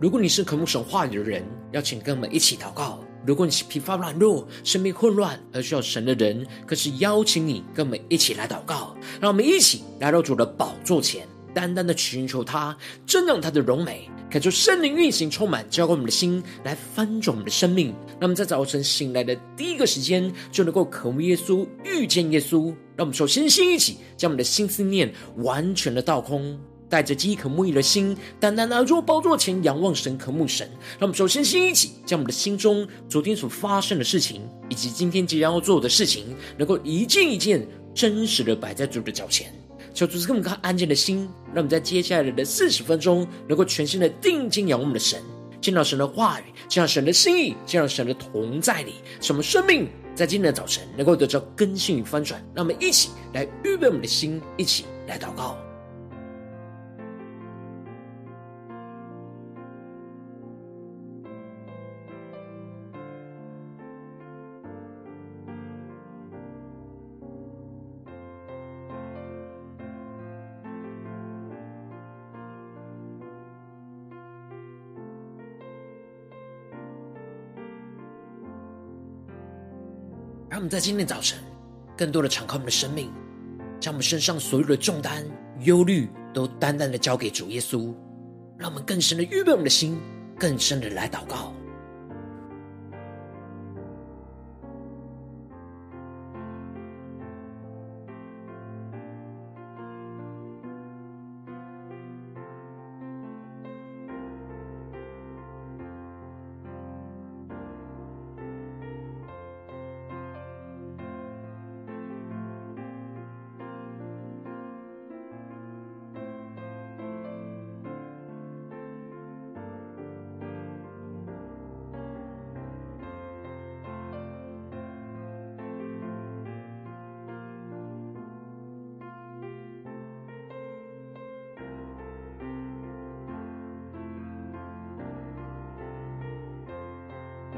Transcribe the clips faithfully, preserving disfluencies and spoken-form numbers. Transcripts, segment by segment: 如果你是渴慕神话语的人，邀请跟我们一起祷告。如果你是疲乏软弱、生命混乱而需要神的人，更是邀请你跟我们一起来祷告。让我们一起来到主的宝座前，单单的寻求他，瞻仰他的荣美，感受圣灵运行，充满浇灌我们的心，来翻转我们的生命。让我们在早晨醒来的第一个时间，就能够渴慕耶稣，遇见耶稣。让我们首先先一起将我们的心思念完全的倒空，带着饥渴慕义的心，单单来到宝座前仰望神、渴慕神。让我们首先先一起将我们的心中昨天所发生的事情，以及今天即将要做的事情，能够一件一件真实的摆在主的脚前，求主赐给我们安静的心。让我们在接下来的四十分钟，能够全心的定睛仰望我们的神，见到神的话语，见到神的心意，见到神的同在里，使我们生命在今天的早晨能够得到更新与翻转。让我们一起来预备我们的心，一起来祷告。让我们在今天早晨更多的敞开我们的生命，将我们身上所有的重担、忧虑都单单的交给主耶稣，让我们更深的预备我们的心，更深的来祷告。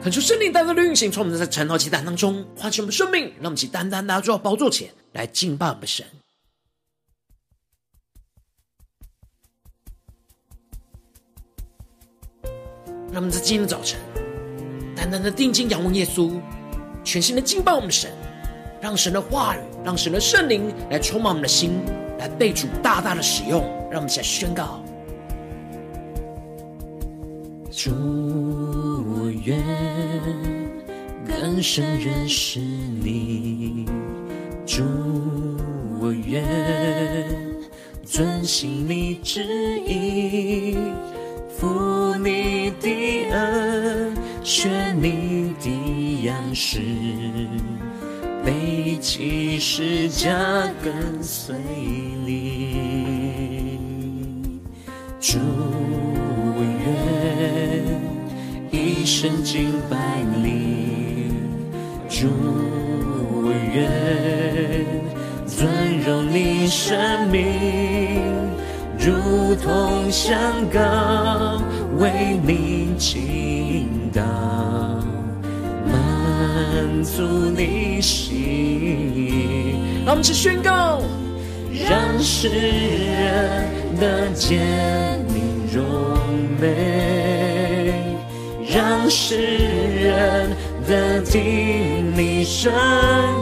恳求圣灵单单的运行，从我们在晨祷祈坛当中唤醒我们生命，让我们一起单单来到宝座前来敬拜我们的神。让我们在今天的早晨单单的定睛仰望耶稣，全心的敬拜我们的神，让神的话语，让神的圣灵来充满我们的心，来被主大大的使用。让我们一起来宣告：主，我愿更深认识你，主，我愿遵行你旨意，服你的恩，学你的样式，背起十字架跟随你。主，我愿一生敬拜你，主，我愿尊荣你生命，如同香膏为你倾倒，满足你心。让我们一起宣告：让世人得见你荣美，让世人得听你声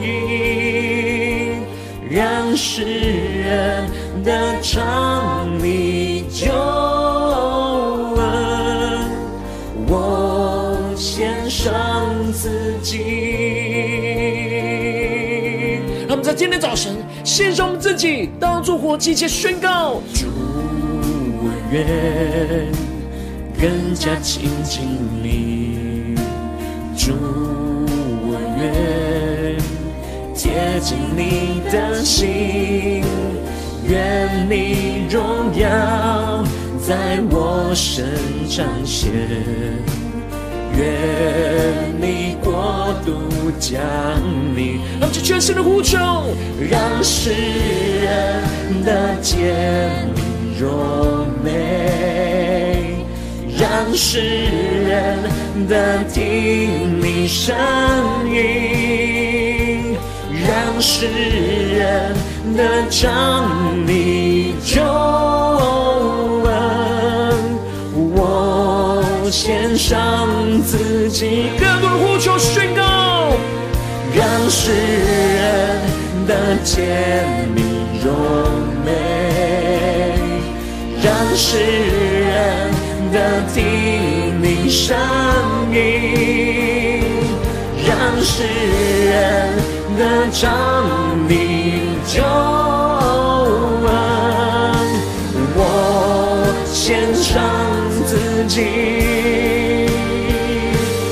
音，让世人得尝你救恩。我献上自己。让我们在今天早晨献上我们自己，当作活祭，且宣告：主，我愿更加亲近你，主，我愿贴近你的心，愿你荣耀在我身彰显，愿你国度降临。让这全身的呼求，让世人得见你荣美，让世人全地听你声音，让世人得着你救恩。我献上自己，更多呼求宣告，让世人得见你荣美，让世人得听你声音，让世人得尝你救恩。我献上自己，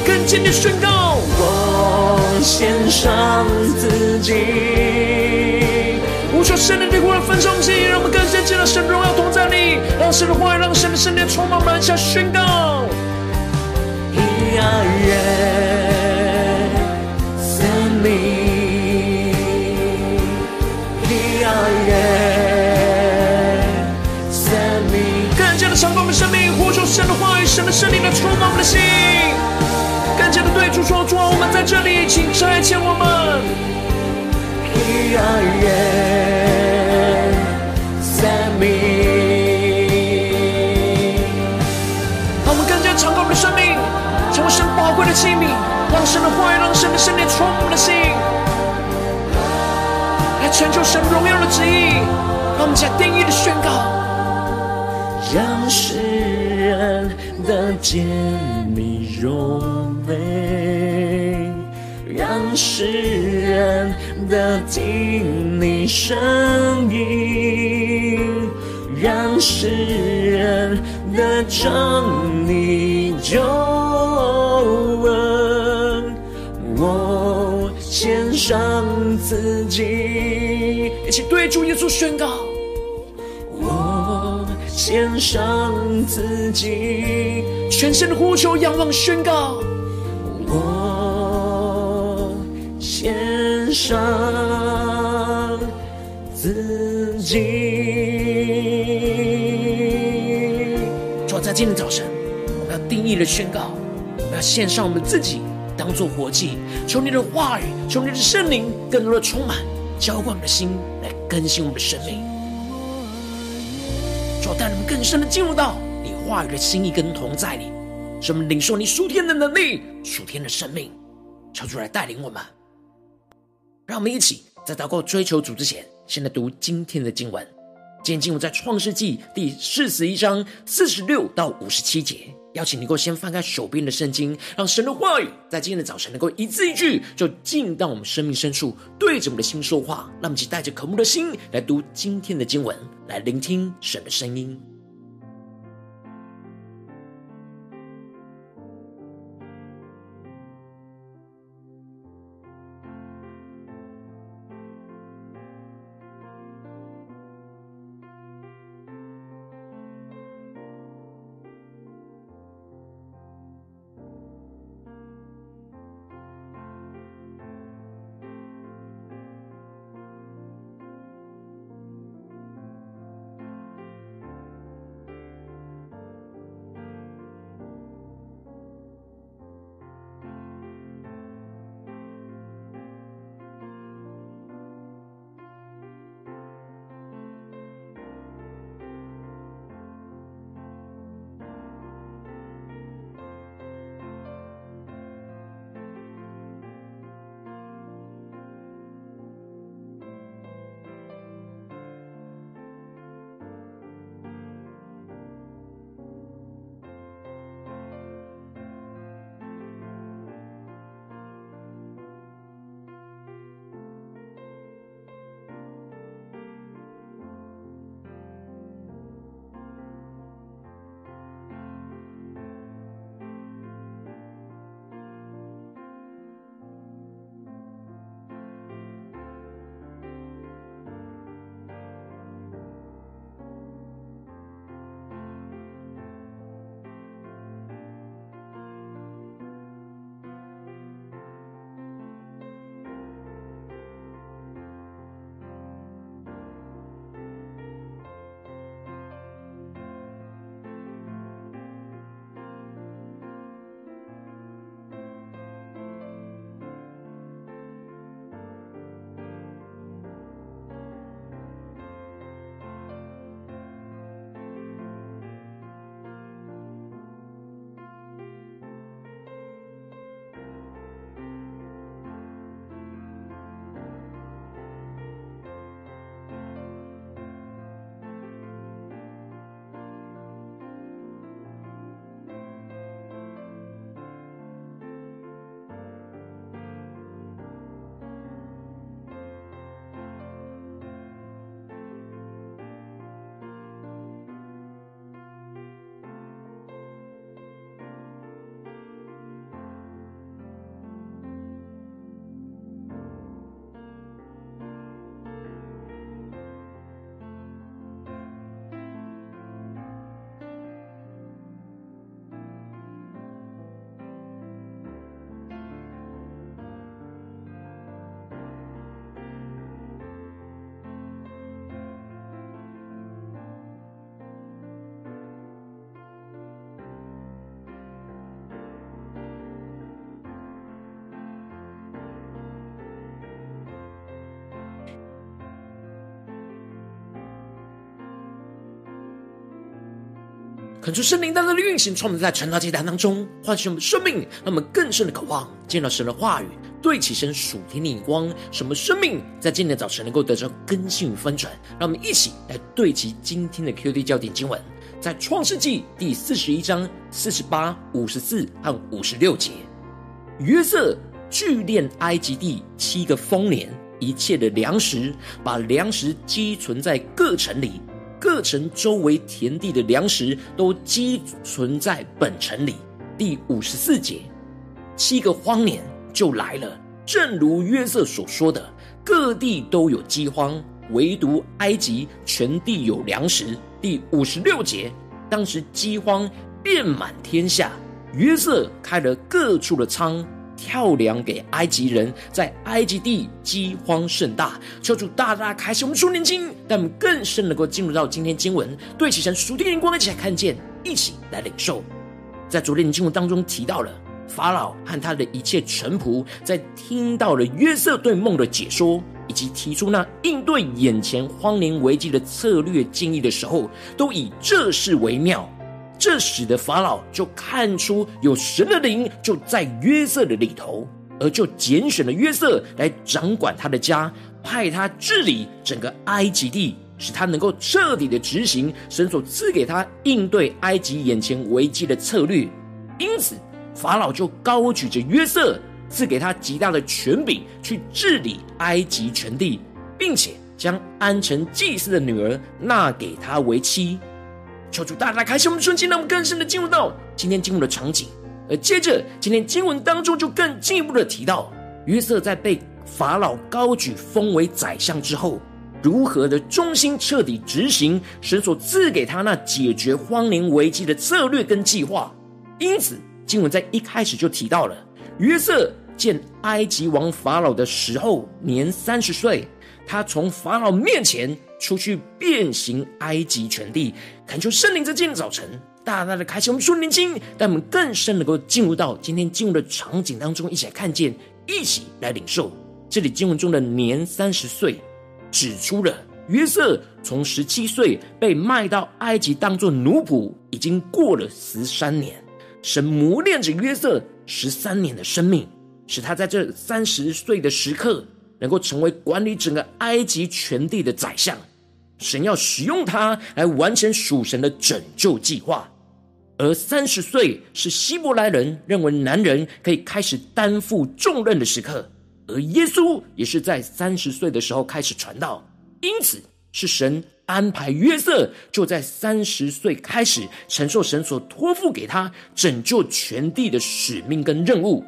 更坚定宣告，我献上自己。无求圣灵的火来焚烧我们心，让我们更深见到神荣耀同在里，让神的话语，让神的圣灵充满我们，向宣告。一二人森林，一二人森林，更加的敞开我们生命，呼求神的话语，神的圣灵来充满我们的心，更加的对主说：主啊，我们在这里，请差遣我们。一二人森林，让我们更加敞开我们的生命，成为神宝贵的器皿，让神的话语，让神的圣灵充满我们的心，来成就神荣耀的旨意。让我们加定义的宣告，让世人得见你荣美，让世人得听你声音，让世人得尝你救。我献上自己，一起对主耶稣宣告：我献上自己，全身的呼求、仰望、宣告。我献上自己。主啊，在今天早晨，我们要定义的宣告，我们要献上我们自己。当作活祭，求你的话语，求你的圣灵更多的充满，浇灌我们的心，来更新我们的生命。主啊，带我们更深的进入到你话语的心意跟同在里，使我们领受你属天的能力，属天的生命。求主来带领我们。让我们一起在祷告追求主之前，先来读今天的经文。今天经文在创世纪第四十一章四十六到五十七节。邀请你能够先翻开手边的圣经，让神的话语在今天的早晨能够一字一句就进到我们生命深处，对着我们的心说话。让我们一起带着渴慕的心来读今天的经文，来聆听神的声音。恳求圣灵单单的运行，从我们在晨祷祭坛当中唤醒我们生命，让我们更深的渴望见到神的话语，对齐神属天的眼光，使我们生命在今天的早晨能够得到更新与翻转。让我们一起来对齐今天的 Q D 焦点经文，在创世纪第四十一章四十八、五十四和五十六节。约瑟聚敛埃及地七个丰年一切的粮食，把粮食积存在各城里，各城周围田地的粮食都积存在本城里。第五十四节，七个荒年就来了，正如约瑟所说的，各地都有饥荒，唯独埃及全地有粮食。第五十六节，当时饥荒遍满天下，约瑟开了各处的仓，跳粮给埃及人，在埃及地饥荒甚大。求主大大开启我们属灵经，让我们更深能够进入到今天经文，对齐神属天灵光，一起来看见，一起来领受。在昨天经文当中提到了法老和他的一切臣仆，在听到了约瑟对梦的解说，以及提出那应对眼前荒年危机的策略建议的时候，都以这事为妙。这使得法老就看出有神的灵就在约瑟的里头，而就拣选了约瑟来掌管他的家，派他治理整个埃及地，使他能够彻底的执行神所赐给他应对埃及眼前危机的策略。因此法老就高举着约瑟，赐给他极大的权柄去治理埃及全地，并且将安城祭司的女儿纳给他为妻。求主大大开启我们圣经，让我们更深的进入到今天经文的场景。而接着今天经文当中就更进一步的提到，约瑟在被法老高举封为宰相之后，如何的忠心彻底执行神所赐给他那解决荒年危机的策略跟计划。因此经文在一开始就提到了，约瑟见埃及王法老的时候年三十岁，他从法老面前出去遍行埃及全地。恳求圣灵在今天早晨大大的开启我们属灵经，让我们更深能够进入到今天经文的场景当中，一起来看见，一起来领受。这里经文中的年三十岁指出了约瑟从十七岁被卖到埃及当作奴仆，已经过了十三年。神磨练着约瑟十三年的生命，使他在这三十岁的时刻能够成为管理整个埃及全地的宰相。神要使用他来完成属神的拯救计划。而三十岁是希伯来人认为男人可以开始担负重任的时刻，而耶稣也是在三十岁的时候开始传道。因此是神安排约瑟就在三十岁开始承受神所托付给他拯救全地的使命跟任务。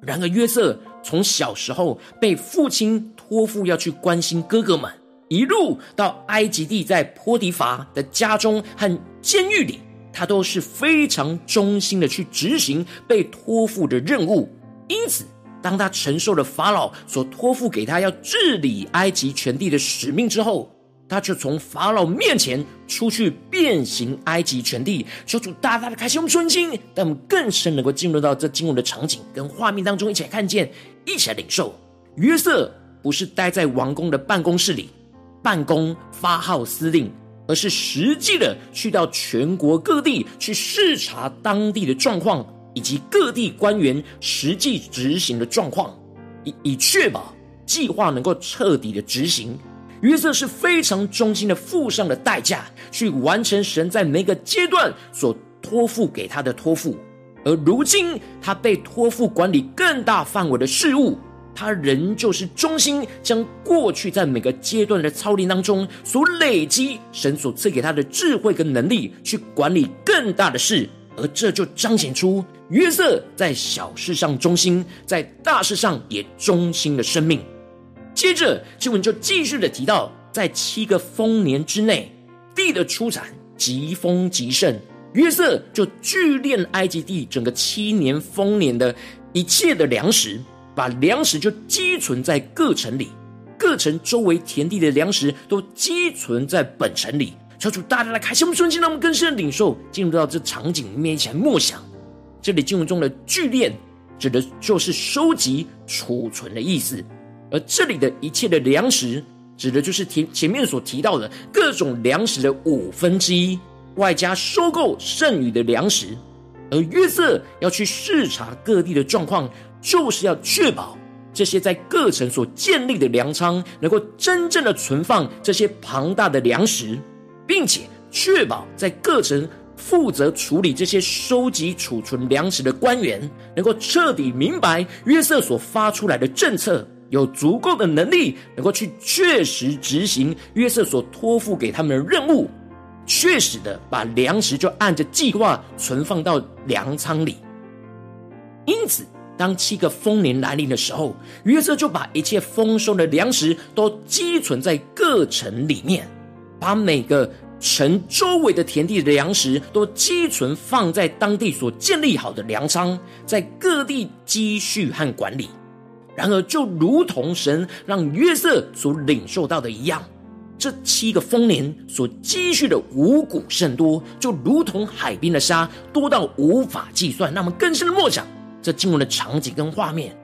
然而约瑟从小时候被父亲托付要去关心哥哥们，一路到埃及地，在波提乏的家中和监狱里，他都是非常忠心的去执行被托付的任务。因此当他承受了法老所托付给他要治理埃及全地的使命之后，他就从法老面前出去遍行埃及全地。求主大大的开启我们圣经，让我们更深能够进入到这经文的场景跟画面当中，一起来看见，一起来领受。约瑟不是待在王宫的办公室里办公发号司令，而是实际的去到全国各地去视察当地的状况，以及各地官员实际执行的状况， 以, 以确保计划能够彻底的执行。约瑟是非常忠心的付上了代价，去完成神在每个阶段所托付给他的托付。而如今他被托付管理更大范围的事务，他仍旧是忠心将过去在每个阶段的操练当中所累积神所赐给他的智慧跟能力，去管理更大的事。而这就彰显出约瑟在小事上忠心，在大事上也忠心的生命。接着经文就继续的提到，在七个丰年之内，地的出产极丰极盛，约瑟就聚敛埃及地整个七年丰年的一切的粮食，把粮食就积存在各城里，各城周围田地的粮食都积存在本城里。求主大大的开启我们圣经，让我们更深的领受，进入到这场景里面，一起来默想。这里经文中的聚敛指的就是收集储存的意思，而这里的一切的粮食指的就是前面所提到的各种粮食的五分之一。外加收购剩余的粮食。而约瑟要去视察各地的状况，就是要确保这些在各城所建立的粮仓能够真正的存放这些庞大的粮食，并且确保在各城负责处理这些收集储存粮食的官员能够彻底明白约瑟所发出来的政策，有足够的能力能够去确实执行约瑟所托付给他们的任务，确实的把粮食就按着计划存放到粮仓里。因此当七个丰年来临的时候，约瑟就把一切丰收的粮食都积存在各城里面，把每个城周围的田地的粮食都积存放在当地所建立好的粮仓，在各地积蓄和管理。然而就如同神让约瑟所领受到的一样，这七个丰年所积蓄的五谷甚多，就如同海边的沙，多到无法计算。那么更深的默想这经文的场景跟画面，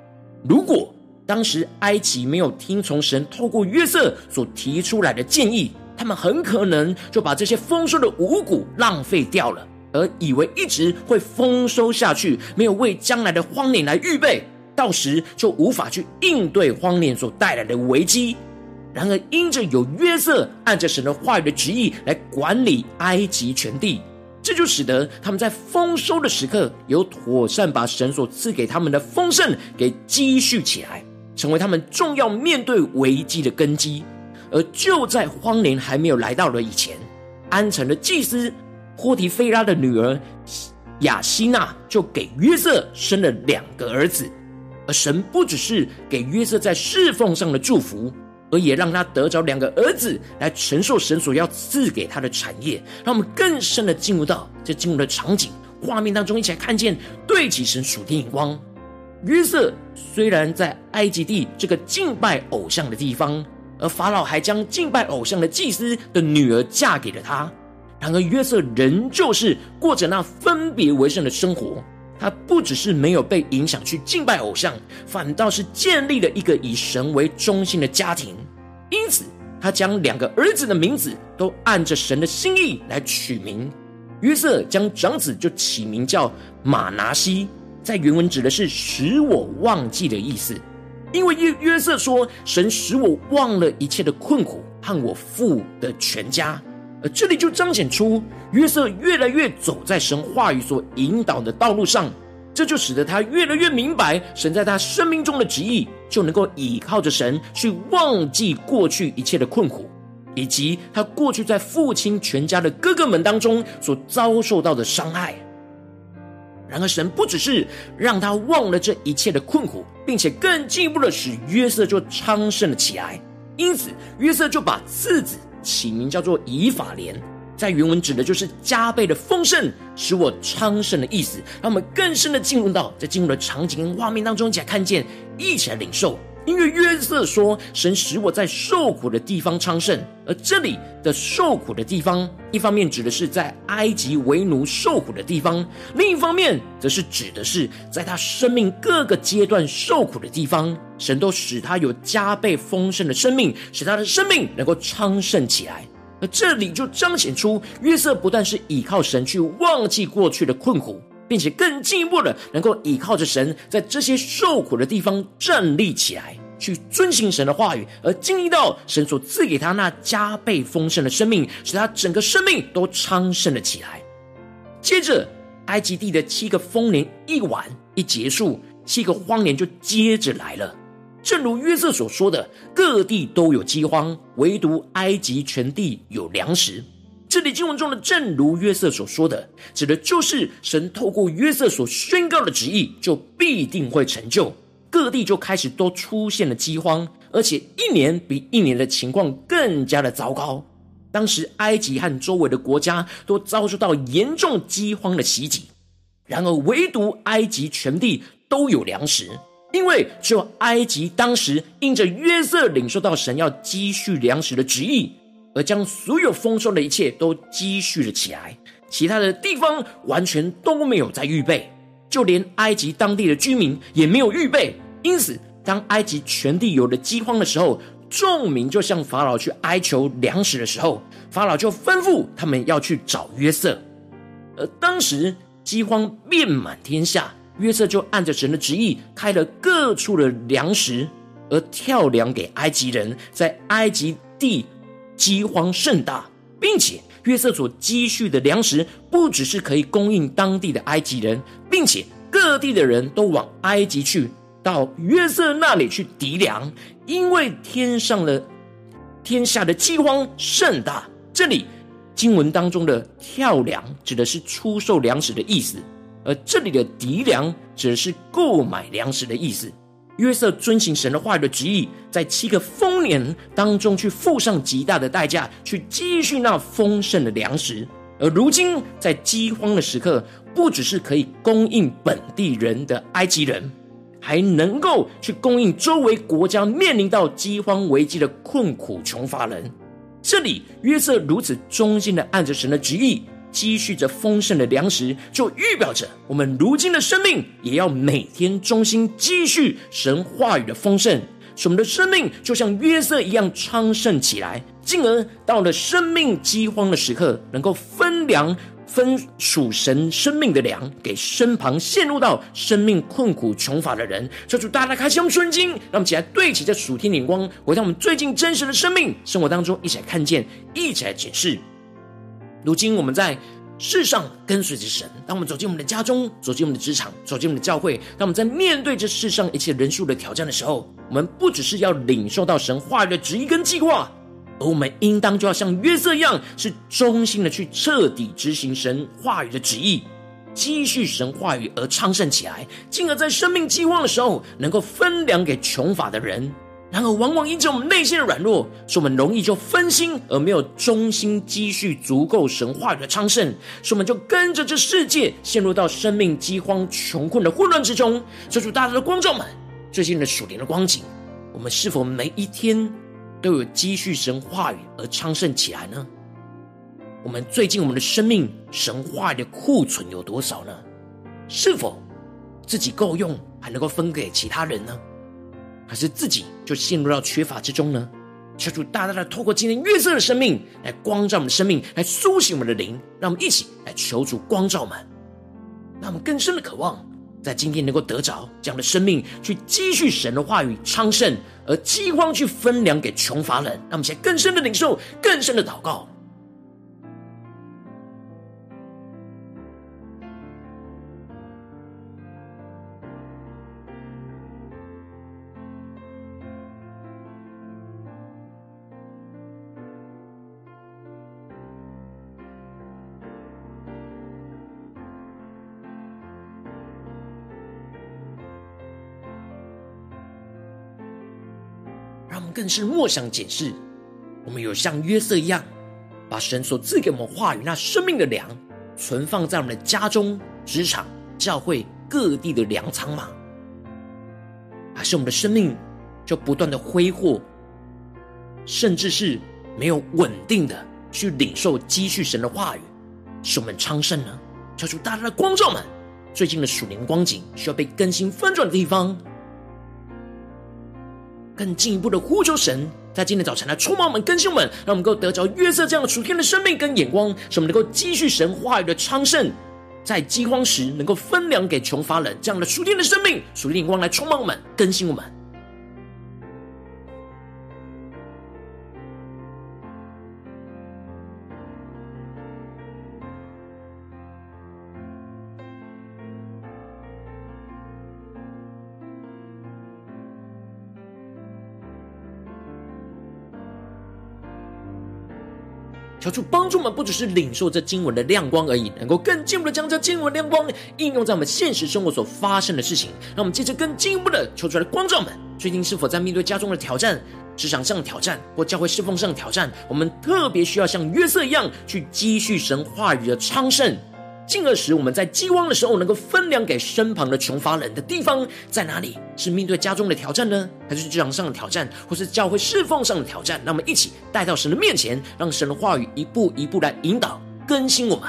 如果当时埃及没有听从神透过约瑟所提出来的建议，他们很可能就把这些丰收的五谷浪费掉了，而以为一直会丰收下去，没有为将来的荒年来预备，到时就无法去应对荒年所带来的危机。然而因着有约瑟按着神的话语的旨意来管理埃及全地，这就使得他们在丰收的时刻有妥善把神所赐给他们的丰盛给积蓄起来，成为他们重要面对危机的根基。而就在荒年还没有来到的以前，安城的祭司波提非拉的女儿雅西娜就给约瑟生了两个儿子，而神不只是给约瑟在侍奉上的祝福，而也让他得着两个儿子来承受神所要赐给他的产业。让我们更深的进入到这进入的场景画面当中，一起来看见对齐神属天眼光。约瑟虽然在埃及地这个敬拜偶像的地方，而法老还将敬拜偶像的祭司的女儿嫁给了他，然而约瑟仍旧是过着那分别为圣的生活。他不只是没有被影响去敬拜偶像，反倒是建立了一个以神为中心的家庭。因此他将两个儿子的名字都按着神的心意来取名，约瑟将长子就起名叫马拿西，在原文指的是使我忘记的意思，因为约瑟说神使我忘了一切的困苦和我父的全家。而这里就彰显出约瑟越来越走在神话语所引导的道路上，这就使得他越来越明白神在他生命中的旨意，就能够倚靠着神去忘记过去一切的困苦，以及他过去在父亲全家的哥哥们当中所遭受到的伤害。然而神不只是让他忘了这一切的困苦，并且更进一步的使约瑟就昌盛了起来。因此约瑟就把次子起名叫做以法莲，在原文指的就是加倍的丰盛，使我昌盛的意思。让我们更深的进入到在进入的场景跟画面当中，一起来看见，一起来领受。因为约瑟说神使我在受苦的地方昌盛，而这里的受苦的地方，一方面指的是在埃及为奴受苦的地方，另一方面则是指的是在他生命各个阶段受苦的地方，神都使他有加倍丰盛的生命，使他的生命能够昌盛起来。而这里就彰显出约瑟不但是倚靠神去忘记过去的困苦，并且更进一步的能够倚靠着神在这些受苦的地方站立起来，去遵行神的话语，而经历到神所赐给他那加倍丰盛的生命，使他整个生命都昌盛了起来。接着埃及地的七个丰年一完一结束，七个荒年就接着来了。正如约瑟所说的，各地都有饥荒，唯独埃及全地有粮食。这里经文中的正如约瑟所说的，指的就是神透过约瑟所宣告的旨意就必定会成就，各地就开始都出现了饥荒，而且一年比一年的情况更加的糟糕。当时埃及和周围的国家都遭受到严重饥荒的袭击，然而唯独埃及全地都有粮食，因为只有埃及当时因着约瑟领受到神要积蓄粮食的旨意，而将所有丰收的一切都积蓄了起来，其他的地方完全都没有在预备，就连埃及当地的居民也没有预备。因此当埃及全地有了饥荒的时候，众民就向法老去哀求粮食的时候，法老就吩咐他们要去找约瑟。而当时饥荒遍满天下，约瑟就按着神的旨意开了各处的粮食，而跳粮给埃及人。在埃及地饥荒甚大，并且约瑟所积蓄的粮食不只是可以供应当地的埃及人，并且各地的人都往埃及去，到约瑟那里去籴粮，因为天上的天下的饥荒甚大。这里经文当中的跳粮指的是出售粮食的意思，而这里的籴粮指的是购买粮食的意思。约瑟遵行神的话语的旨意，在七个丰年当中去付上极大的代价，去积蓄那丰盛的粮食。而如今在饥荒的时刻，不只是可以供应本地人的埃及人，还能够去供应周围国家面临到饥荒危机的困苦穷乏人。这里约瑟如此忠心的按着神的旨意积蓄着丰盛的粮食，就预表着我们如今的生命也要每天忠心积蓄神话语的丰盛，使我们的生命就像约瑟一样昌盛起来，进而到了生命饥荒的时刻，能够分粮分属神生命的粮给身旁陷入到生命困苦穷乏的人。求主大大开启我们顺经，让我们一起来对齐这属天灵光，回到我们最近真实的生命生活当中，一起来看见，一起来解释。如今我们在世上跟随着神，当我们走进我们的家中，走进我们的职场，走进我们的教会，当我们在面对这世上一切人数的挑战的时候，我们不只是要领受到神话语的旨意跟计划，而我们应当就要像约瑟一样，是忠心的去彻底执行神话语的旨意，积蓄神话语而昌盛起来，进而在生命饥荒的时候能够分粮给穷乏的人。然而往往因着我们内心的软弱，使我们容易就分心，而没有忠心积蓄足够神话语的昌盛，使我们就跟着这世界陷入到生命饥荒穷困的混乱之中。求主大家的观众们，最近的属灵的光景，我们是否每一天都有积蓄神话语而昌盛起来呢？我们最近我们的生命神话语的库存有多少呢？是否自己够用，还能够分给其他人呢？还是自己就陷入到缺乏之中呢？求主大大的透过今天约瑟的生命来光照我们的生命，来苏醒我们的灵，让我们一起来求主光照我们，让我们更深的渴望在今天能够得着这样的生命，去积蓄神的话语昌盛，而饥荒去分粮给穷乏人。让我们先更深的领受，更深的祷告。更是默想检视，我们有像约瑟一样，把神所赐给我们话语那生命的粮存放在我们的家中、职场、教会各地的粮仓吗？还是我们的生命就不断的挥霍，甚至是没有稳定的去领受积蓄神的话语，使我们昌盛呢？求主大大的光照们最近的属灵光景，需要被更新翻转的地方，更进一步的呼求神在今天早晨来充满我们、更新我们，让我们能够得着约瑟这样属天的生命跟眼光，使我们能够积蓄神话语的昌盛，在饥荒时能够分粮给穷乏人，这样的属天的生命、属天的眼光来充满我们、更新我们。求主帮助我们，不只是领受这经文的亮光而已，能够更进一步的将这经文亮光应用在我们现实生活所发生的事情。让我们接着更进一步的求出来的光照们，最近是否在面对家中的挑战、职场上的挑战或教会侍奉上的挑战，我们特别需要像约瑟一样去积蓄神话语的昌盛，进而使我们在饥荒的时候能够分粮给身旁的穷乏人的地方在哪里？是面对家中的挑战呢，还是职场上的挑战，或是教会侍奉上的挑战？让我们一起带到神的面前，让神的话语一步一步来引导更新我们。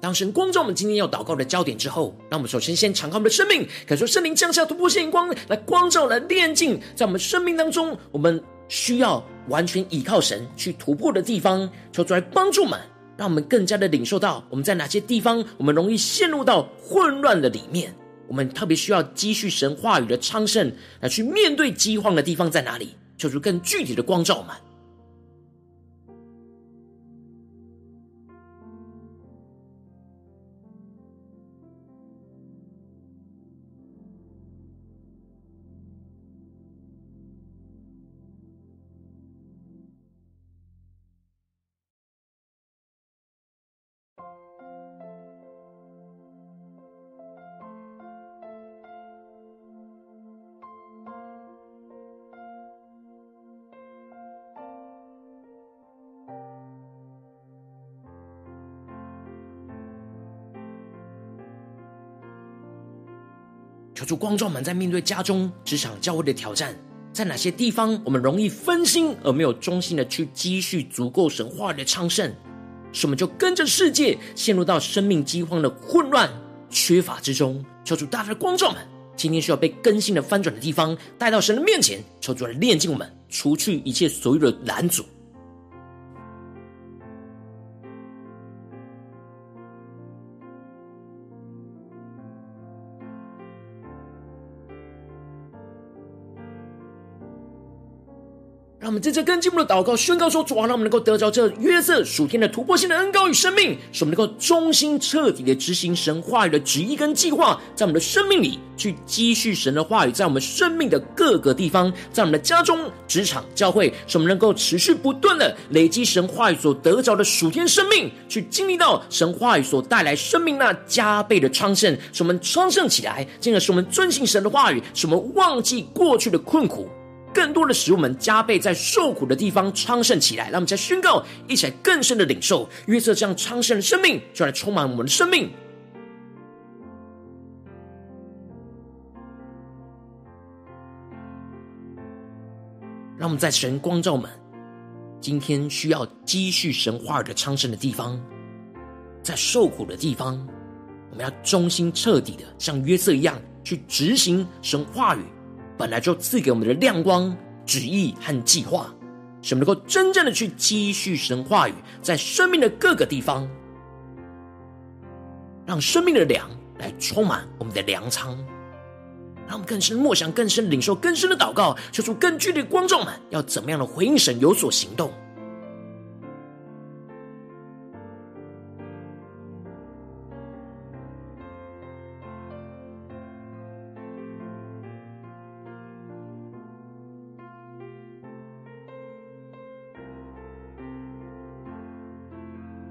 当神光照我们今天要祷告的焦点之后，让我们首先先敞开我们的生命，感受圣灵降下突破性光来光照，来炼净在我们生命当中我们需要完全倚靠神去突破的地方，求主来帮助我们，让我们更加的领受到我们在哪些地方我们容易陷入到混乱的里面，我们特别需要积蓄神话语的昌盛来去面对饥荒的地方在哪里，求主更具体的光照我们。求主光照们在面对家中、职场、教会的挑战，在哪些地方我们容易分心而没有忠心的去积蓄足够神话的昌盛，使我们就跟着世界陷入到生命饥荒的混乱缺乏之中。求主大大的光照们今天需要被更新的翻转的地方，带到神的面前，求主来炼净我们，除去一切所有的拦阻。让我们在这更进步的祷告宣告说，主啊，让我们能够得着这约瑟属天的突破性的恩膏与生命，使我们能够忠心彻底的执行神话语的旨意跟计划，在我们的生命里去积蓄神的话语，在我们生命的各个地方，在我们的家中、职场、教会，使我们能够持续不断的累积神话语所得着的属天生命，去经历到神话语所带来生命那加倍的昌盛，使我们昌盛起来，进而使我们遵行神的话语，使我们忘记过去的困苦，更多的使我们加倍在受苦的地方昌盛起来。让我们再宣告，一起来更深的领受约瑟这样昌盛的生命，就来充满我们的生命。让我们在神光照们今天需要积蓄神话语的昌盛的地方，在受苦的地方，我们要忠心彻底的像约瑟一样去执行神话语本来就赐给我们的亮光、旨意和计划，使我们能够真正的去积蓄神话语在生命的各个地方，让生命的粮来充满我们的粮仓。让我们更深默想、更深领受、更深的祷告，求主更具体的光照们要怎么样的回应神，有所行动。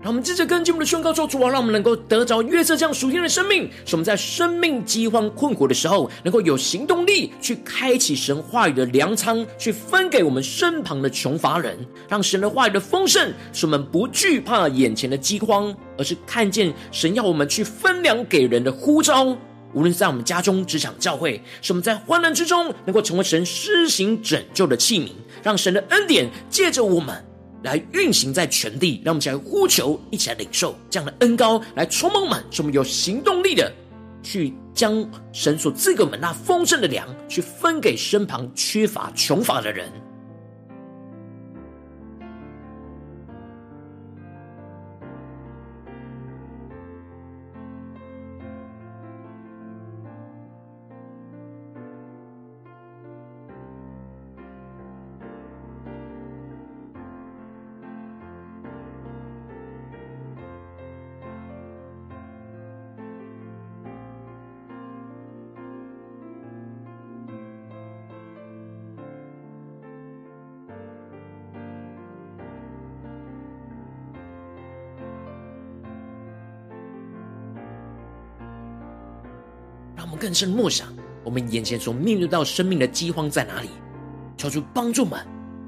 让我们接着跟进我们的宣告说，主啊，让我们能够得着约瑟这样属天的生命，使我们在生命饥荒困苦的时候，能够有行动力去开启神话语的粮仓，去分给我们身旁的穷乏人，让神的话语的丰盛使我们不惧怕眼前的饥荒，而是看见神要我们去分粮给人的呼召。无论是在我们家中、职场、教会，使我们在患难之中能够成为神施行拯救的器皿，让神的恩典借着我们来运行在全地。让我们一起来呼求，一起来领受这样的恩膏来充满满，使我们有行动力的去将神所赐给我们那丰盛的粮去分给身旁缺乏穷乏的人。更深默想我们眼前所面对到生命的饥荒在哪里，求主帮助我们，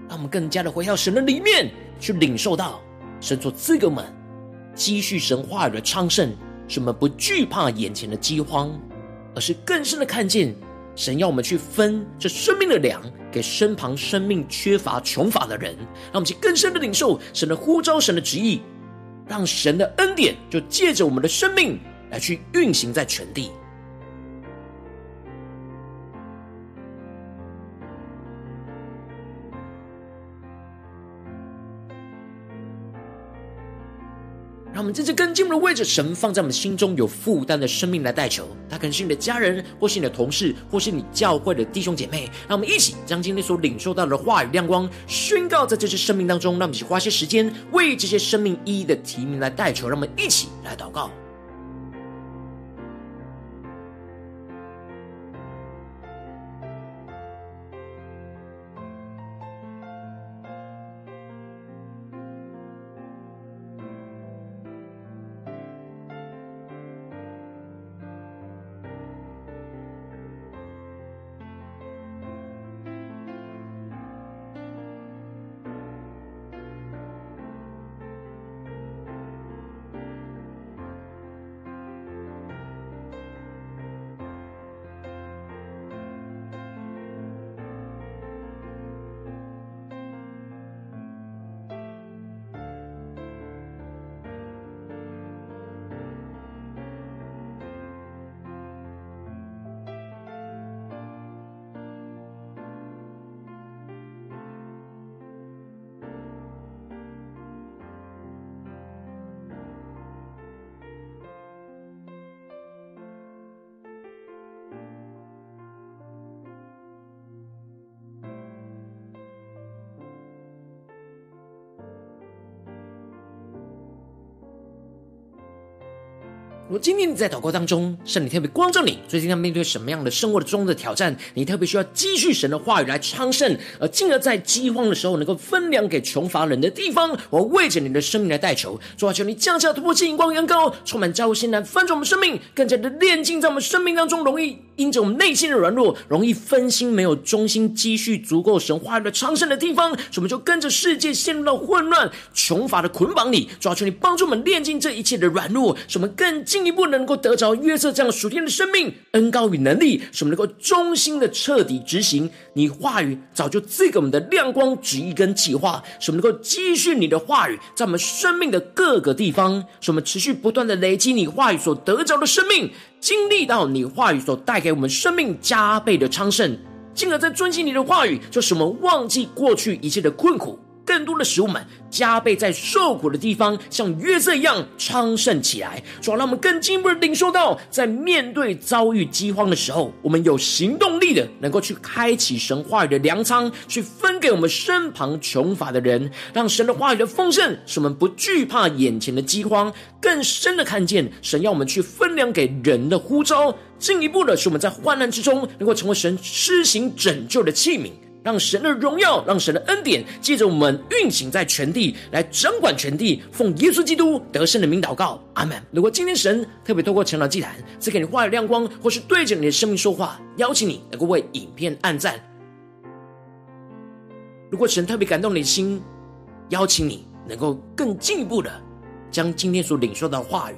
让我们更加的回到神的里面，去领受到神所赐给我们积蓄神话语的昌盛，使我们不惧怕眼前的饥荒，而是更深的看见神要我们去分这生命的粮给身旁生命缺乏穷乏的人。让我们去更深的领受神的呼召、神的旨意，让神的恩典就借着我们的生命来去运行在全地。让我们这次跟进我们的位置，神放在我们心中有负担的生命来代求，他可能是你的家人，或是你的同事，或是你教会的弟兄姐妹。让我们一起将今天所领受到的话语亮光宣告在这些生命当中，让我们一起花些时间为这些生命一一的提名来代求。让我们一起来祷告。如果今天你在祷告当中，圣灵特别光照你，最近要面对什么样的生活中的挑战，你特别需要积蓄神的话语来昌盛，而进而在饥荒的时候能够分粮给穷乏人的地方。我为着你的生命来代求，主啊，求你降下突破性眼光与恩膏，充满教会艰难，翻转我们生命，更加的炼净在我们生命当中，容易因着我们内心的软弱，容易分心，没有中心积蓄足够神话语的昌盛的地方，所以我们就跟着世界陷入到混乱穷乏的捆绑里。主啊，求你帮助我们炼净这一切的软弱，使我们更进一步能够得着约瑟这样属天的生命恩膏与能力，使我们能够忠心的彻底执行你话语早就赐给我们的亮光旨意跟计划，使我们能够积蓄你的话语在我们生命的各个地方，使我们持续不断的累积你话语所得着的生命，经历到你话语所带给我们生命加倍的昌盛，进而在遵行你的话语，就使我们忘记过去一切的困苦，更多的使我们加倍在受苦的地方像约瑟一样昌盛起来。主要让我们更进一步的领受到，在面对遭遇饥荒的时候，我们有行动力的能够去开启神话语的粮仓，去分给我们身旁穷乏的人，让神的话语的丰盛使我们不惧怕眼前的饥荒，更深的看见神要我们去分粮给人的呼召，进一步的使我们在患难之中能够成为神施行拯救的器皿，让神的荣耀，让神的恩典借着我们运行在全地，来掌管全地。奉耶稣基督得胜的名祷告，阿们。如果今天神特别透过晨祷祭坛赐给你话语亮光，或是对着你的生命说话，邀请你能够为影片按赞。如果神特别感动你的心，邀请你能够更进一步的将今天所领受到的话语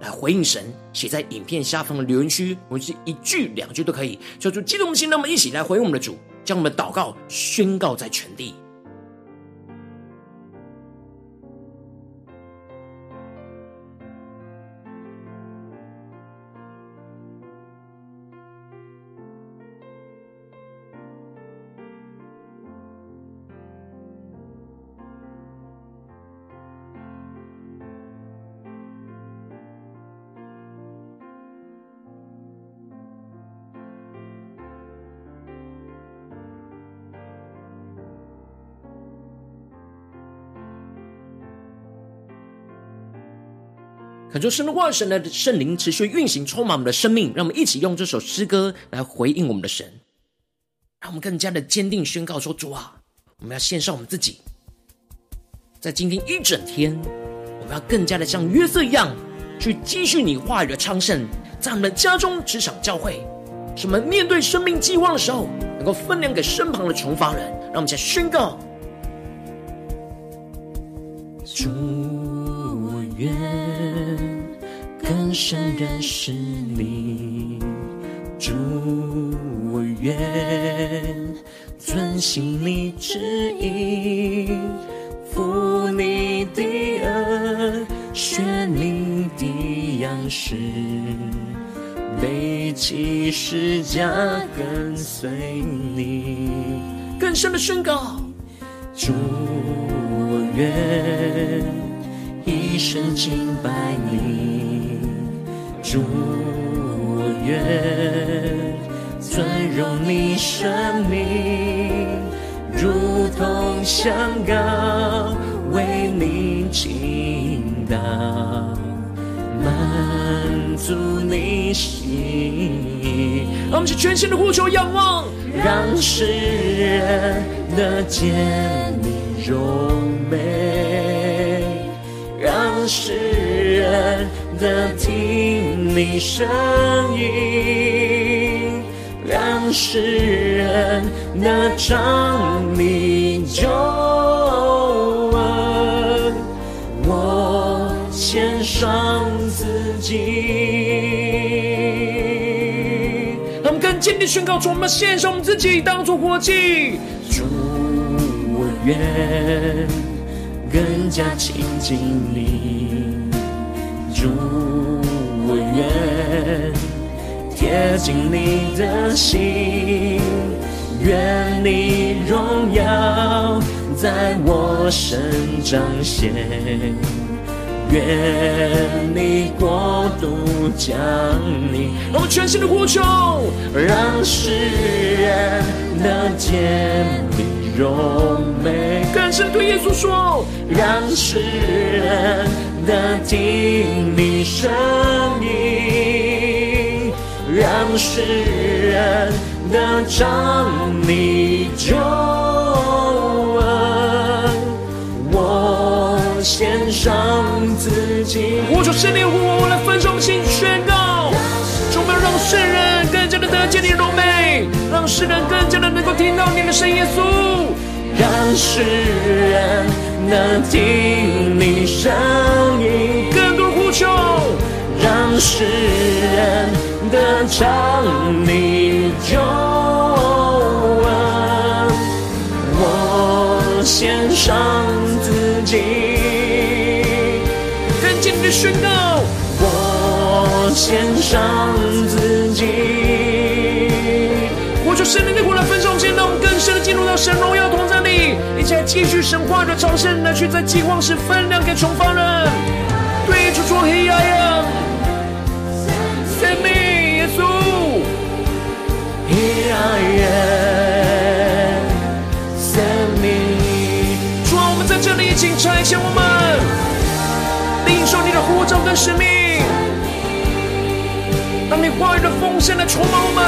来回应神，写在影片下方的留言区，我们是一句两句都可以，求主激动我们心，让我们一起来回应我们的主，将我们的祷告宣告在全地。恳求神的话，神的圣灵持续运行，充满我们的生命。让我们一起用这首诗歌来回应我们的神，让我们更加的坚定宣告说：主啊，我们要献上我们自己，在今天一整天，我们要更加的像约瑟一样，去积蓄你话语的昌盛，在我们的家中、职场、教会，使我们面对生命饥荒的时候，能够分粮给身旁的穷乏人。让我们再宣告：主，我愿更深认识你，主，我愿遵行你旨意，服你的恩，绚丽的样式被启示家跟随你。更深的宣告，主我愿一生敬拜你，主我愿尊荣你生命，如同香膏为你倾倒，满足你心意。让我们是全新的呼求仰望，让世人得见你容美，让世人得听你声音，让世人得尝你救恩。我献上自己，让我们更坚定宣告出我们献上我们自己当作活祭。主我愿更加亲近你，主我愿贴近你的心，愿你荣耀在我身彰显，愿你国度降临。让我们全新的呼求，让世人得见你荣美。更深对耶稣说，让世人得听你声音，让世人得尝你救恩，我献上自己。呼求圣灵，呼唤我来分享心宣告，主我们让世人更加的得见你荣美，让世人更加的能够听到你的声音。耶稣，让世人能听你声音，更多呼求，让世人得尝你救恩，我献上自己。更坚定的宣告，我献上自己。我求圣灵的火来焚烧我们心，让我们更深的进入到神荣耀同在里，一起来继续神话的朝圣，来去在饥荒时分粮给穷乏人。对主说黑暗呀，生命耶稣，主啊，我们在这里，请差遣我们领受你的呼召跟使命，让你话语的丰盛来充满我们。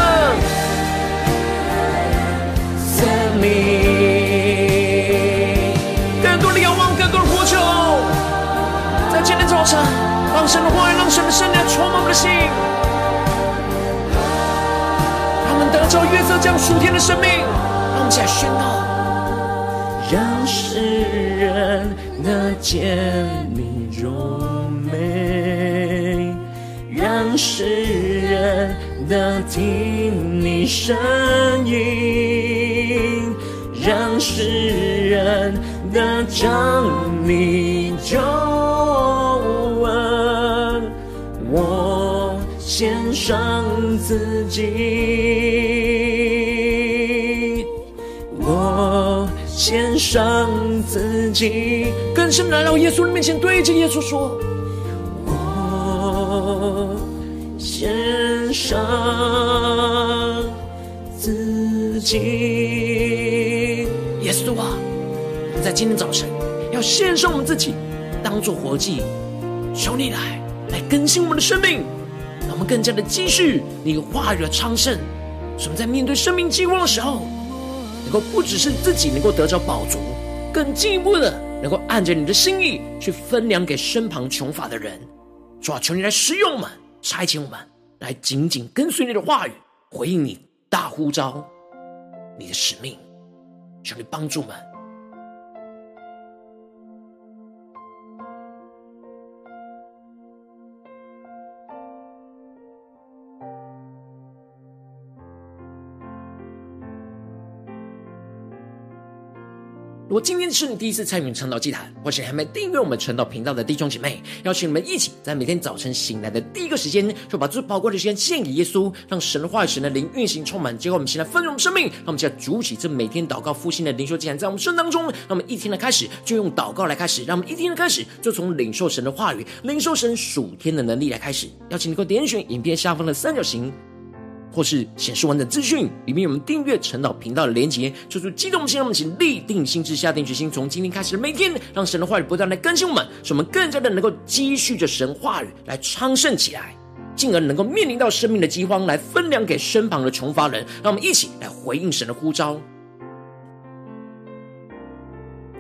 更多的仰望，更多的呼求，在今天早晨，让神的话语，让神的圣灵充满我们的心，得着约瑟这样属天的生命。让我们起来宣告，让世人得见你荣美，让世人得听你声音，让世人得尝你救恩，我献上自己，我献上自己。更深来到耶稣的面前，对着耶稣说，我献上自己。耶稣啊，我们在今天早晨要献上我们自己当作活祭，求你来来更新我们的生命，我们更加的积蓄你话语的昌盛，使我们在面对生命饥荒的时候，能够不只是自己能够得着饱足，更进一步的能够按着你的心意去分粮给身旁穷乏的人。主啊，求你来使用我们，差遣我们来紧紧跟随你的话语，回应你大呼召你的使命。求你帮助我们。如果今天是你第一次参与晨祷祭坛，或是还没订阅我们晨祷频道的弟兄姐妹，邀请你们一起在每天早晨醒来的第一个时间，就把最宝贵的时间献给耶稣，让神的话语、神的灵运行充满。结果我们先来分荣生命，让我们现在主起这每天祷告复兴的灵修祭坛，在我们生当中，让我们一天的开始就用祷告来开始，让我们一天的开始就从领受神的话语、领受神属天的能力来开始。邀请你给我点选影片下方的三角形。或是显示完整资讯里面有我们订阅晨祷频道的连结，抽出激动心，让我们请立定心志，下定决心，从今天开始的每天，让神的话语不断来更新我们，使我们更加的能够积蓄着神话语来昌盛起来，进而能够面临到生命的饥荒，来分粮给身旁的穷乏人。让我们一起来回应神的呼召。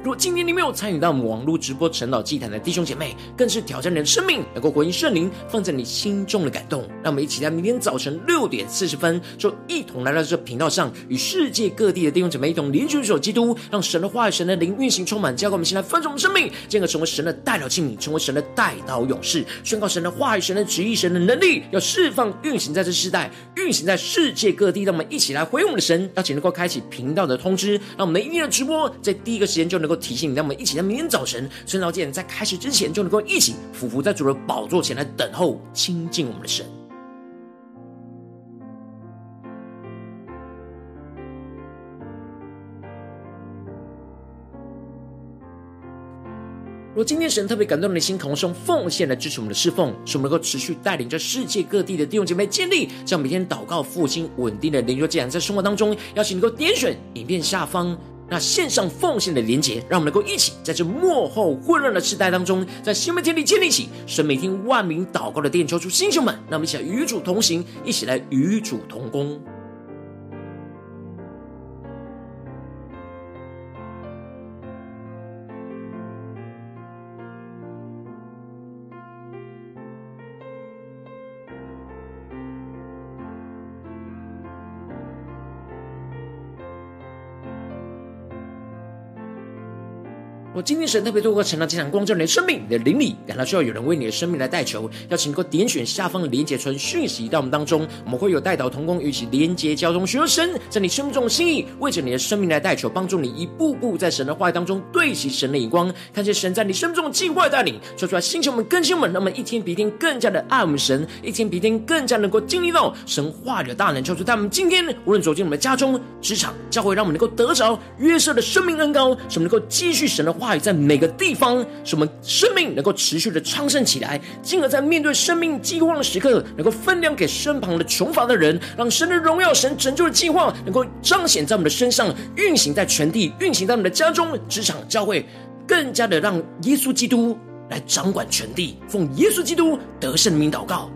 如果今天你没有参与到我们网络直播晨祷祭坛的弟兄姐妹，更是挑战你的生命，能够回应圣灵放在你心中的感动。让我们一起在明天早晨六点四十分，就一同来到这频道上，与世界各地的弟兄姐妹一同联手基督，让神的话语、神的灵运行充满，交给我们现在分盛我们生命，进而成为神的代表器皿，成为神的代祷勇士，宣告神的话语、神的旨意、神的能力，要释放运行在这世代，运行在世界各地。让我们一起来回应我们的神，邀请能够开启频道的通知，让我们每一天的直播在第一个时间就能够提醒你，让我们一起在明天早晨晨祷祭坛在开始之前，就能够一起俯伏在主的宝座前来等候亲近我们的神。如果今天神特别感动你的心，同用奉献来支持我们的侍奉，使我们能够持续带领着世界各地的弟兄姐妹建立这样每天祷告复兴稳定的灵修祭坛，在生活当中邀请你能够点选影片下方那线上奉献的连结，让我们能够一起在这末后混乱的时代当中，在新媒体里建立起神每天万名祷告的殿，抽出星球们，让我们一起来与主同行，一起来与主同工。我今天神特别透过晨祷祭坛光照你的生命，你的灵里感到需要有人为你的生命来代求，邀请能够点选下方的连结传讯息到我们当中，我们会有代祷同工与其连结交通，寻求神在你生命中的心意，为着你的生命来代求，帮助你一步步在神的话语当中对齐神的眼光，看见神在你生命中的计划带领，说出来星球们更新我们，那么一天比一天更加的爱我们神，一天比一天更加能够经历到神话语的大能，求主带我们今天无论走进我们的家中、职场、教会，让我们能够得着约瑟的生命恩膏，使我们能够继续神的话语话语在每个地方，使我们生命能够持续的昌盛起来，进而在面对生命饥荒的时刻，能够分粮给身旁的穷乏的人，让神的荣耀、神拯救的计划能够彰显在我们的身上，运行在全地，运行在我们的家中、职场、教会，更加的让耶稣基督来掌管全地。奉耶稣基督得胜名祷告，